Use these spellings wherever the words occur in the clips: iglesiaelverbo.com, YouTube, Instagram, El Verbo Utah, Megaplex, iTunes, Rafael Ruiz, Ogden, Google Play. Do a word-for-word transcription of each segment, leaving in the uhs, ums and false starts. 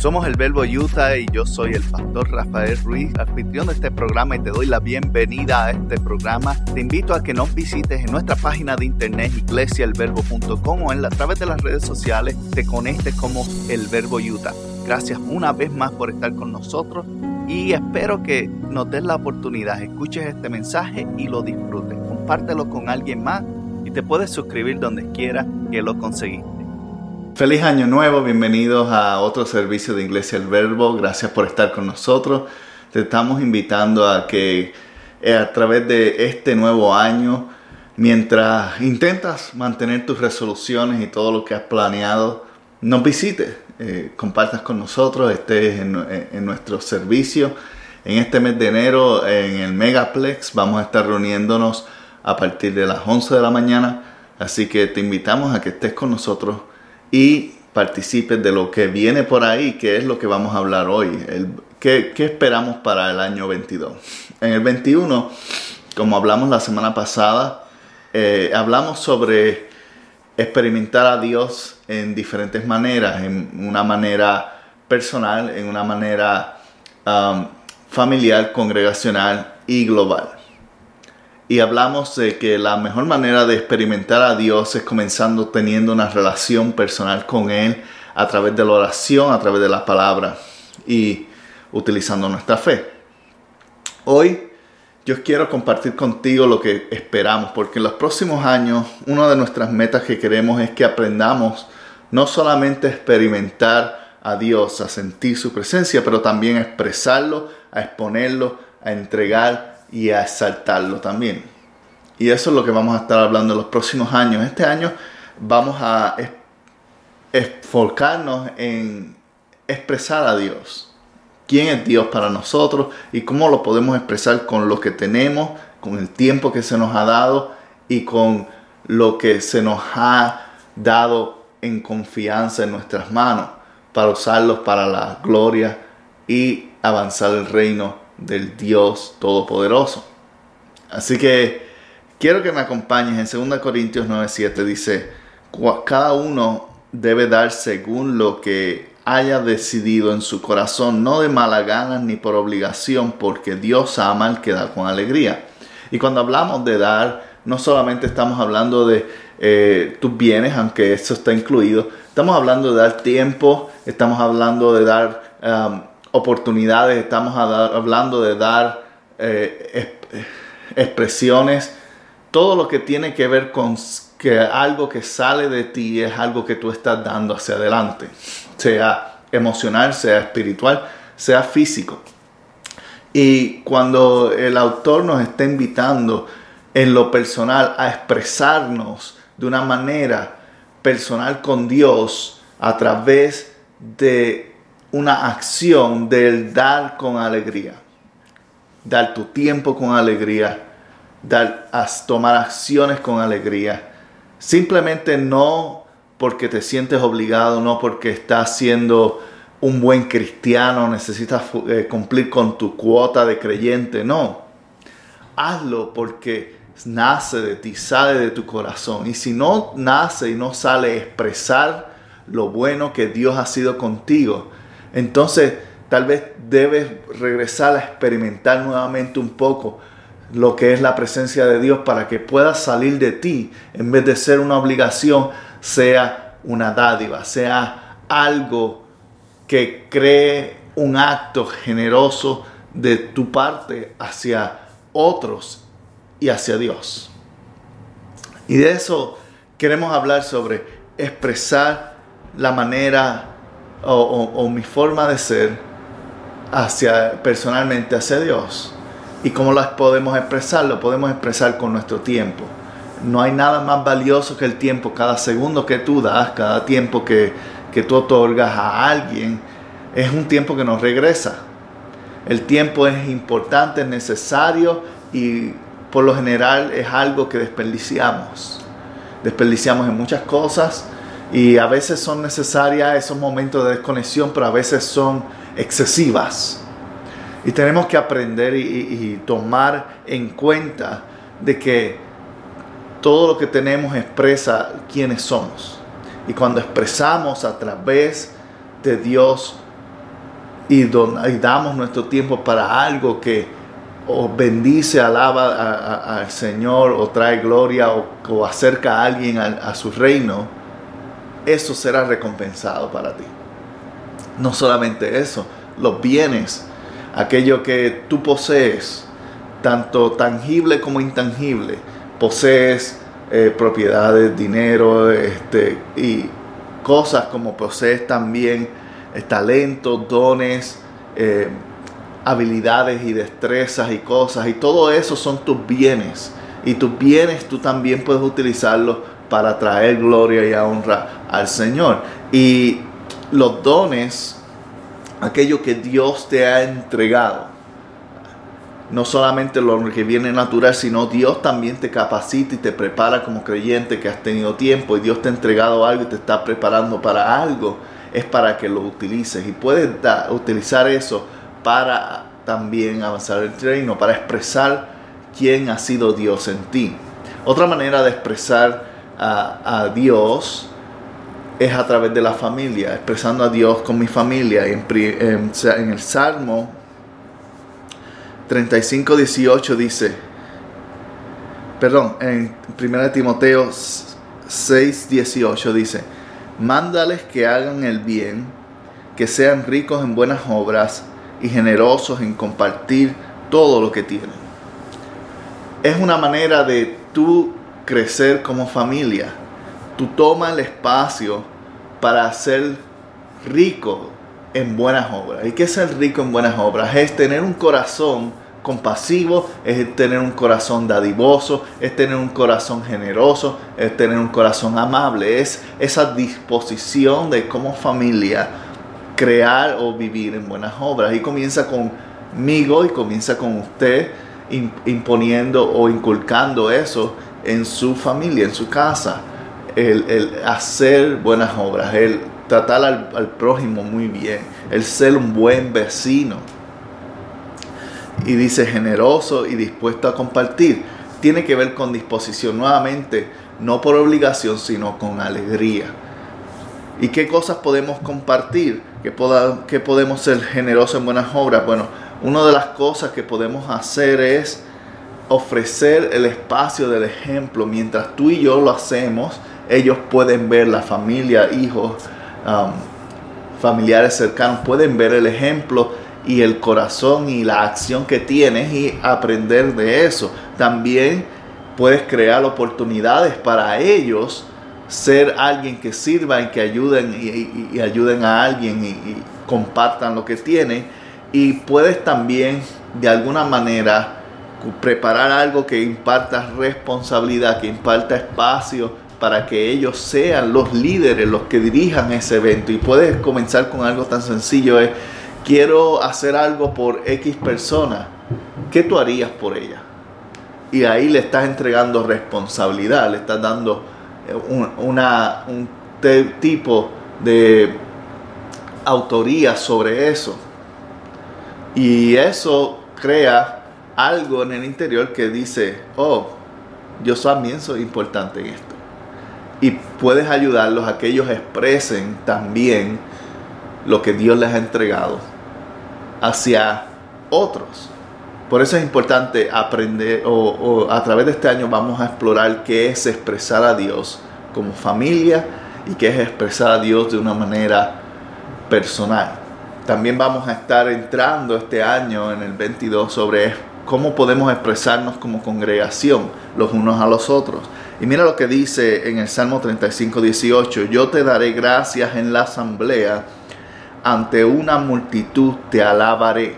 Somos El Verbo Utah y yo soy el pastor Rafael Ruiz, anfitrión de este programa, y te doy la bienvenida a este programa. Te invito a que nos visites en nuestra página de internet iglesia el verbo punto com o en la, a través de las redes sociales te conectes como El Verbo Utah. Gracias una vez más por estar con nosotros y espero que nos des la oportunidad, escuches este mensaje y lo disfrutes. Compártelo con alguien más y te puedes suscribir donde quiera que lo conseguiste. Feliz año nuevo, bienvenidos a otro servicio de Iglesia El Verbo. Gracias por estar con nosotros. Te estamos invitando a que a través de este nuevo año, mientras intentas mantener tus resoluciones y todo lo que has planeado, nos visites, eh, compartas con nosotros, estés en, en nuestro servicio. En este mes de enero, en el Megaplex, vamos a estar reuniéndonos a partir de las once de la mañana. Así que te invitamos a que estés con nosotros y participes de lo que viene por ahí, que es lo que vamos a hablar hoy. El, ¿qué, qué esperamos para el año veintidós? En el veintiuno, como hablamos la semana pasada, eh, hablamos sobre experimentar a Dios en diferentes maneras, en una manera personal, en una manera um, familiar, congregacional y global. Y hablamos de que la mejor manera de experimentar a Dios es comenzando teniendo una relación personal con Él a través de la oración, a través de la palabra y utilizando nuestra fe. Hoy yo quiero compartir contigo lo que esperamos, porque en los próximos años una de nuestras metas que queremos es que aprendamos no solamente a experimentar a Dios, a sentir su presencia, pero también a expresarlo, a exponerlo, a entregar y a exaltarlo también. Y eso es lo que vamos a estar hablando en los próximos años. Este año vamos a enfocarnos en expresar a Dios. ¿Quién es Dios para nosotros? Y cómo lo podemos expresar con lo que tenemos, con el tiempo que se nos ha dado y con lo que se nos ha dado en confianza en nuestras manos, para usarlos para la gloria y avanzar el reino del Dios Todopoderoso. Así que quiero que me acompañes en dos Corintios nueve siete. Dice: cada uno debe dar según lo que haya decidido en su corazón, no de mala gana ni por obligación, porque Dios ama al que da con alegría. Y cuando hablamos de dar, no solamente estamos hablando de eh, tus bienes, aunque eso está incluido. Estamos hablando de dar tiempo, estamos hablando de dar um, oportunidades, estamos dar, hablando de dar eh, exp- expresiones, todo lo que tiene que ver con que algo que sale de ti es algo que tú estás dando hacia adelante, sea emocional, sea espiritual, sea físico. Y cuando el autor nos está invitando en lo personal a expresarnos de una manera personal con Dios a través de una acción del dar con alegría, dar tu tiempo con alegría, dar, tomar acciones con alegría, simplemente no porque te sientes obligado, no porque estás siendo un buen cristiano, necesitas eh, cumplir con tu cuota de creyente, no, hazlo porque nace de ti, sale de tu corazón. Y si no nace y no sale expresar lo bueno que Dios ha sido contigo, entonces, tal vez debes regresar a experimentar nuevamente un poco lo que es la presencia de Dios, para que pueda salir de ti, en vez de ser una obligación, sea una dádiva, sea algo que cree un acto generoso de tu parte hacia otros y hacia Dios. Y de eso queremos hablar, sobre expresar la manera O, o, o mi forma de ser hacia, personalmente hacia Dios. ¿Y cómo las podemos expresar? Lo podemos expresar con nuestro tiempo. No hay nada más valioso que el tiempo. Cada segundo que tú das, cada tiempo que, que tú otorgas a alguien, es un tiempo que nos regresa. El tiempo es importante, es necesario, y por lo general es algo que desperdiciamos. Desperdiciamos en muchas cosas. Y a veces son necesarias esos momentos de desconexión, pero a veces son excesivas. Y tenemos que aprender y, y, y tomar en cuenta de que todo lo que tenemos expresa quiénes somos. Y cuando expresamos a través de Dios y, don, y damos nuestro tiempo para algo que o bendice, alaba a, a, al Señor, o trae gloria, o, o acerca a alguien a, a su reino, eso será recompensado para ti. No solamente eso, los bienes, aquello que tú posees, tanto tangible como intangible, posees eh, propiedades, dinero, este, y cosas como posees también eh, talentos, dones, eh, habilidades y destrezas y cosas, y todo eso son tus bienes, y tus bienes tú también puedes utilizarlos para traer gloria y honra al Señor. Y los dones, aquello que Dios te ha entregado, no solamente lo que viene natural, sino Dios también te capacita y te prepara como creyente que has tenido tiempo, y Dios te ha entregado algo y te está preparando para algo, es para que lo utilices, y puedes da, utilizar eso para también avanzar el reino, para expresar quién ha sido Dios en ti. Otra manera de expresar a, a Dios es a través de la familia, expresando a Dios con mi familia. En, en, en el Salmo treinta y cinco dieciocho dice, perdón, en primera Timoteo seis dieciocho dice, mándales que hagan el bien, que sean ricos en buenas obras y generosos en compartir todo lo que tienen. Es una manera de tú crecer como familia. Tú tomas el espacio para ser rico en buenas obras. ¿Y qué es ser rico en buenas obras? Es tener un corazón compasivo, es tener un corazón dadivoso, es tener un corazón generoso, es tener un corazón amable. Es esa disposición de como familia crear o vivir en buenas obras. Y comienza conmigo y comienza con usted imponiendo o inculcando eso en su familia, en su casa. El, el hacer buenas obras, el tratar al, al prójimo muy bien, el ser un buen vecino. Y dice generoso y dispuesto a compartir. Tiene que ver con disposición, nuevamente, no por obligación, sino con alegría. ¿Y qué cosas podemos compartir? ¿Qué, poda, qué podemos ser generosos en buenas obras? Bueno, una de las cosas que podemos hacer es ofrecer el espacio del ejemplo. Mientras tú y yo lo hacemos, ellos pueden ver, la familia, hijos, um, familiares cercanos, pueden ver el ejemplo y el corazón y la acción que tienes y aprender de eso. También puedes crear oportunidades para ellos ser alguien que sirva y que ayuden y, y, y ayuden a alguien y, y compartan lo que tienen. Y puedes también de alguna manera preparar algo que imparta responsabilidad, que imparta espacio para que ellos sean los líderes, los que dirijan ese evento. Y puedes comenzar con algo tan sencillo, es, quiero hacer algo por X persona, ¿qué tú harías por ella? Y ahí le estás entregando responsabilidad, le estás dando un, una, un tipo de autoría sobre eso. Y eso crea algo en el interior que dice, oh, yo también soy importante en esto. Y puedes ayudarlos a que ellos expresen también lo que Dios les ha entregado hacia otros. Por eso es importante aprender, o, o a través de este año vamos a explorar qué es expresar a Dios como familia y qué es expresar a Dios de una manera personal. También vamos a estar entrando este año, en el veintidós, sobre esto. Cómo podemos expresarnos como congregación los unos a los otros. Y mira lo que dice en el Salmo treinta y cinco dieciocho. Yo te daré gracias en la asamblea, ante una multitud te alabaré.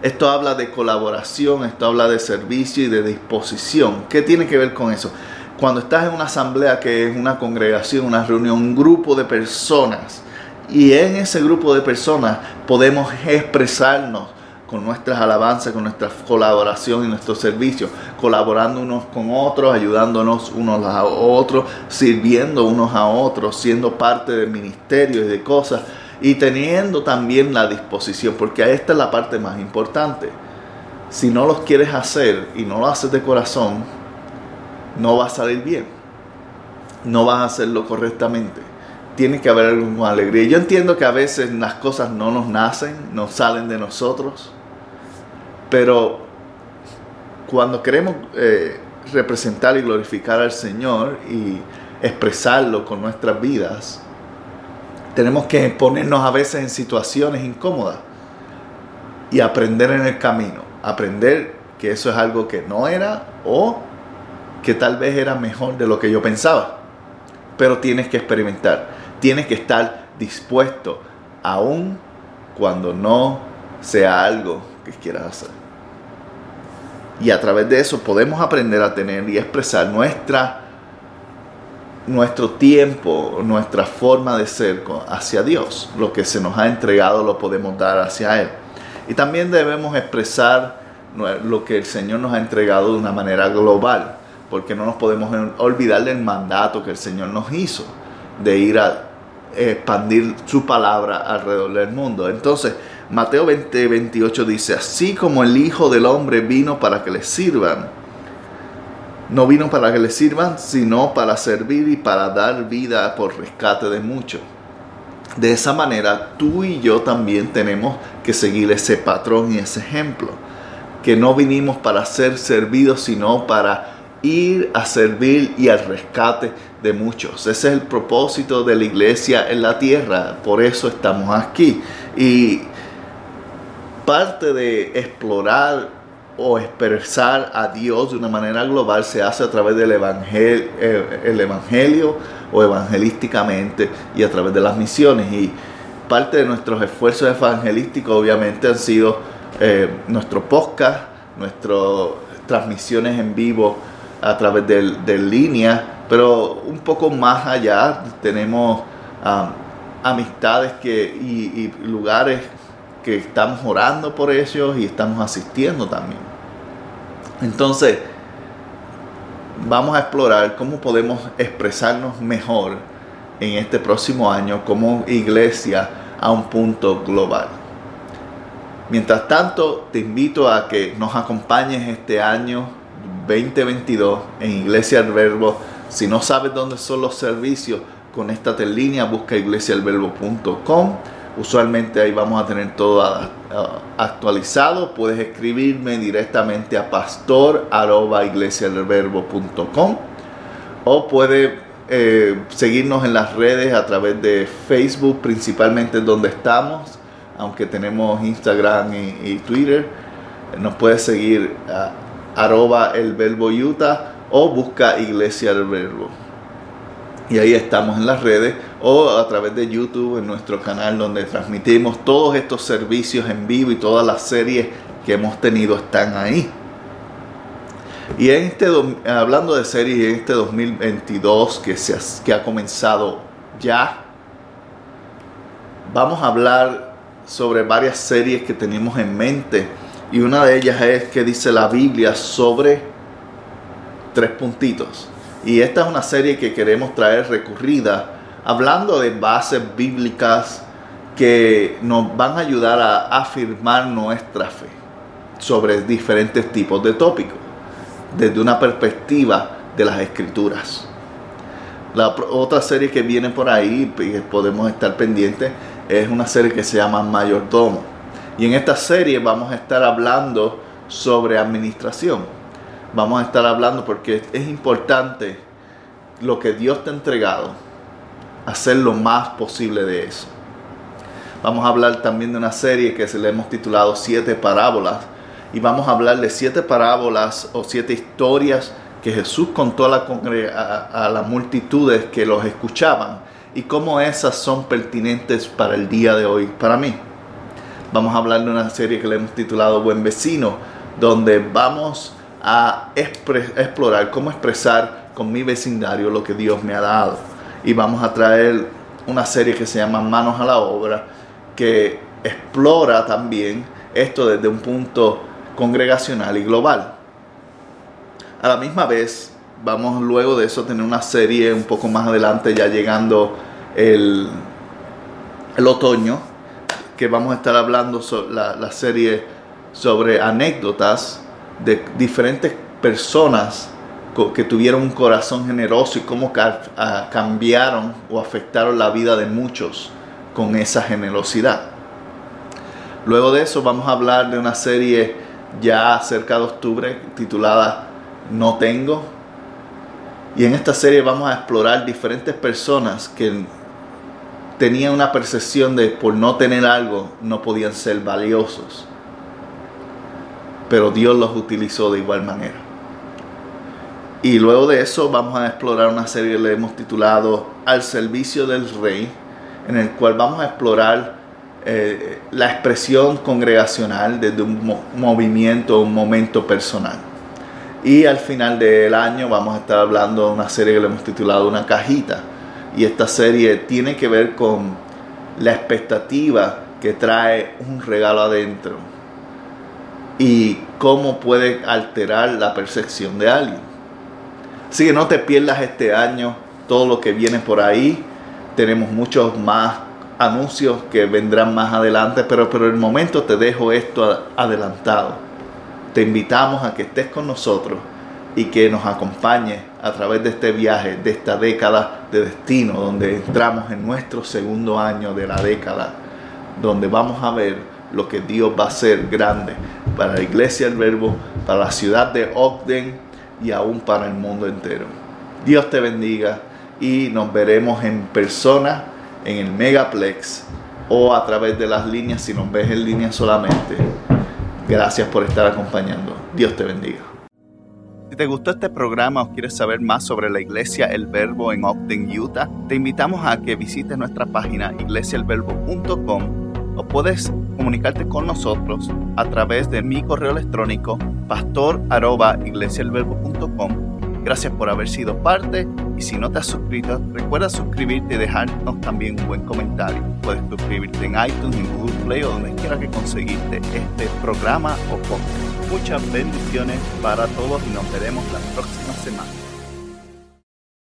Esto habla de colaboración, esto habla de servicio y de disposición. ¿Qué tiene que ver con eso? Cuando estás en una asamblea, que es una congregación, una reunión, un grupo de personas, y en ese grupo de personas podemos expresarnos con nuestras alabanzas, con nuestra colaboración y nuestro servicio, colaborando unos con otros, ayudándonos unos a otros, sirviendo unos a otros, siendo parte del ministerio y de cosas, y teniendo también la disposición, porque esta es la parte más importante. Si no los quieres hacer y no lo haces de corazón, no va a salir bien, no vas a hacerlo correctamente. tiene que haber alguna alegría. Yo entiendo que a veces las cosas no nos nacen, no salen de nosotros, pero cuando queremos eh, representar y glorificar al Señor y expresarlo con nuestras vidas, tenemos que ponernos a veces en situaciones incómodas y aprender en el camino, aprender que eso es algo que no era o que tal vez era mejor de lo que yo pensaba. Pero tienes que experimentar, tienes que estar dispuesto, aun cuando no sea algo que quieras hacer. Y a través de eso podemos aprender a tener y expresar nuestra, nuestro tiempo, nuestra forma de ser hacia Dios. Lo que se nos ha entregado lo podemos dar hacia Él. Y también debemos expresar lo que el Señor nos ha entregado de una manera global, porque no nos podemos olvidar del mandato que el Señor nos hizo de ir a expandir su palabra alrededor del mundo. Entonces, Mateo veinte veintiocho dice: así como el Hijo del Hombre vino para que le sirvan, no vino para que le sirvan, sino para servir y para dar vida por rescate de muchos. De esa manera, tú y yo también tenemos que seguir ese patrón y ese ejemplo, que no vinimos para ser servidos, sino para ir a servir y al rescate de muchos. Ese es el propósito de la iglesia en la tierra. Por eso estamos aquí. Y parte de explorar o expresar a Dios de una manera global se hace a través del evangelio, el evangelio o evangelísticamente, y a través de las misiones. Y parte de nuestros esfuerzos evangelísticos obviamente han sido eh, nuestro podcast, nuestras transmisiones en vivo a través de, de línea, pero un poco más allá tenemos um, amistades que, y, y lugares que estamos orando por ellos y estamos asistiendo también. Entonces, vamos a explorar cómo podemos expresarnos mejor en este próximo año como iglesia a un punto global. Mientras tanto, te invito a que nos acompañes este año veinte veintidós en Iglesia El Verbo. Si no sabes dónde son los servicios, conéctate en línea, busca iglesia el verbo punto com. Usualmente ahí vamos a tener todo actualizado. Puedes escribirme directamente a pastor arroba iglesia el verbo punto com, o puedes eh, seguirnos en las redes a través de Facebook, principalmente donde estamos, aunque tenemos Instagram y, y Twitter. Nos puedes seguir a arroba El Verbo Utah o busca Iglesia El Verbo, y ahí estamos en las redes, o a través de YouTube en nuestro canal, donde transmitimos todos estos servicios en vivo, y todas las series que hemos tenido están ahí. Y en este, hablando de series, en este dos mil veintidós que, se ha, que ha comenzado ya, vamos a hablar sobre varias series que tenemos en mente. Y una de ellas es que dice la Biblia sobre tres puntitos. Y esta es una serie que queremos traer recurrida, hablando de bases bíblicas que nos van a ayudar a afirmar nuestra fe sobre diferentes tipos de tópicos, desde una perspectiva de las Escrituras. La otra serie que viene por ahí, que podemos estar pendientes, es una serie que se llama Mayordomo. Y en esta serie vamos a estar hablando sobre administración. Vamos a estar hablando porque es importante lo que Dios te ha entregado, hacer lo más posible de eso. Vamos a hablar también de una serie que se le hemos titulado Siete Parábolas. Y vamos a hablar de siete parábolas o siete historias que Jesús contó a, la a, a las multitudes que los escuchaban, y cómo esas son pertinentes para el día de hoy, para mí. Vamos a hablar de una serie que le hemos titulado Buen Vecino, donde vamos a expre- explorar cómo expresar con mi vecindario lo que Dios me ha dado. Y vamos a traer una serie que se llama Manos a la Obra, que explora también esto desde un punto congregacional y global. A la misma vez, vamos luego de eso a tener una serie un poco más adelante, ya llegando el, el otoño, que vamos a estar hablando sobre la, la serie sobre anécdotas de diferentes personas que tuvieron un corazón generoso y cómo cambiaron o afectaron la vida de muchos con esa generosidad. Luego de eso vamos a hablar de una serie ya cerca de octubre titulada No Tengo. Y en esta serie vamos a explorar diferentes personas que tenían una percepción de por no tener algo no podían ser valiosos, pero Dios los utilizó de igual manera. Y luego de eso vamos a explorar una serie que le hemos titulado Al Servicio del Rey, en el cual vamos a explorar eh, la expresión congregacional desde un mo- movimiento, un momento personal. Y al final del año vamos a estar hablando de una serie que le hemos titulado Una Cajita. Y esta serie tiene que ver con la expectativa que trae un regalo adentro y cómo puede alterar la percepción de alguien. Así que no te pierdas este año, todo lo que viene por ahí. Tenemos muchos más anuncios que vendrán más adelante, pero por el momento te dejo esto adelantado. Te invitamos a que estés con nosotros y que nos acompañes a través de este viaje, de esta década de destino, donde entramos en nuestro segundo año de la década, donde vamos a ver lo que Dios va a hacer grande para la Iglesia del Verbo, para la ciudad de Ogden, y aún para el mundo entero. Dios te bendiga y nos veremos en persona en el Megaplex o a través de las líneas si nos ves en línea solamente. Gracias por estar acompañando. Dios te bendiga. Si te gustó este programa o quieres saber más sobre la Iglesia El Verbo en Ogden, Utah, te invitamos a que visites nuestra página iglesia el verbo punto com o puedes comunicarte con nosotros a través de mi correo electrónico pastor arroba iglesia el verbo punto com. Gracias por haber sido parte y si no te has suscrito, recuerda suscribirte y dejarnos también un buen comentario. Puedes suscribirte en iTunes, en Google Play o donde quiera que conseguiste este programa o podcast. Muchas bendiciones para todos y nos veremos la próxima semana.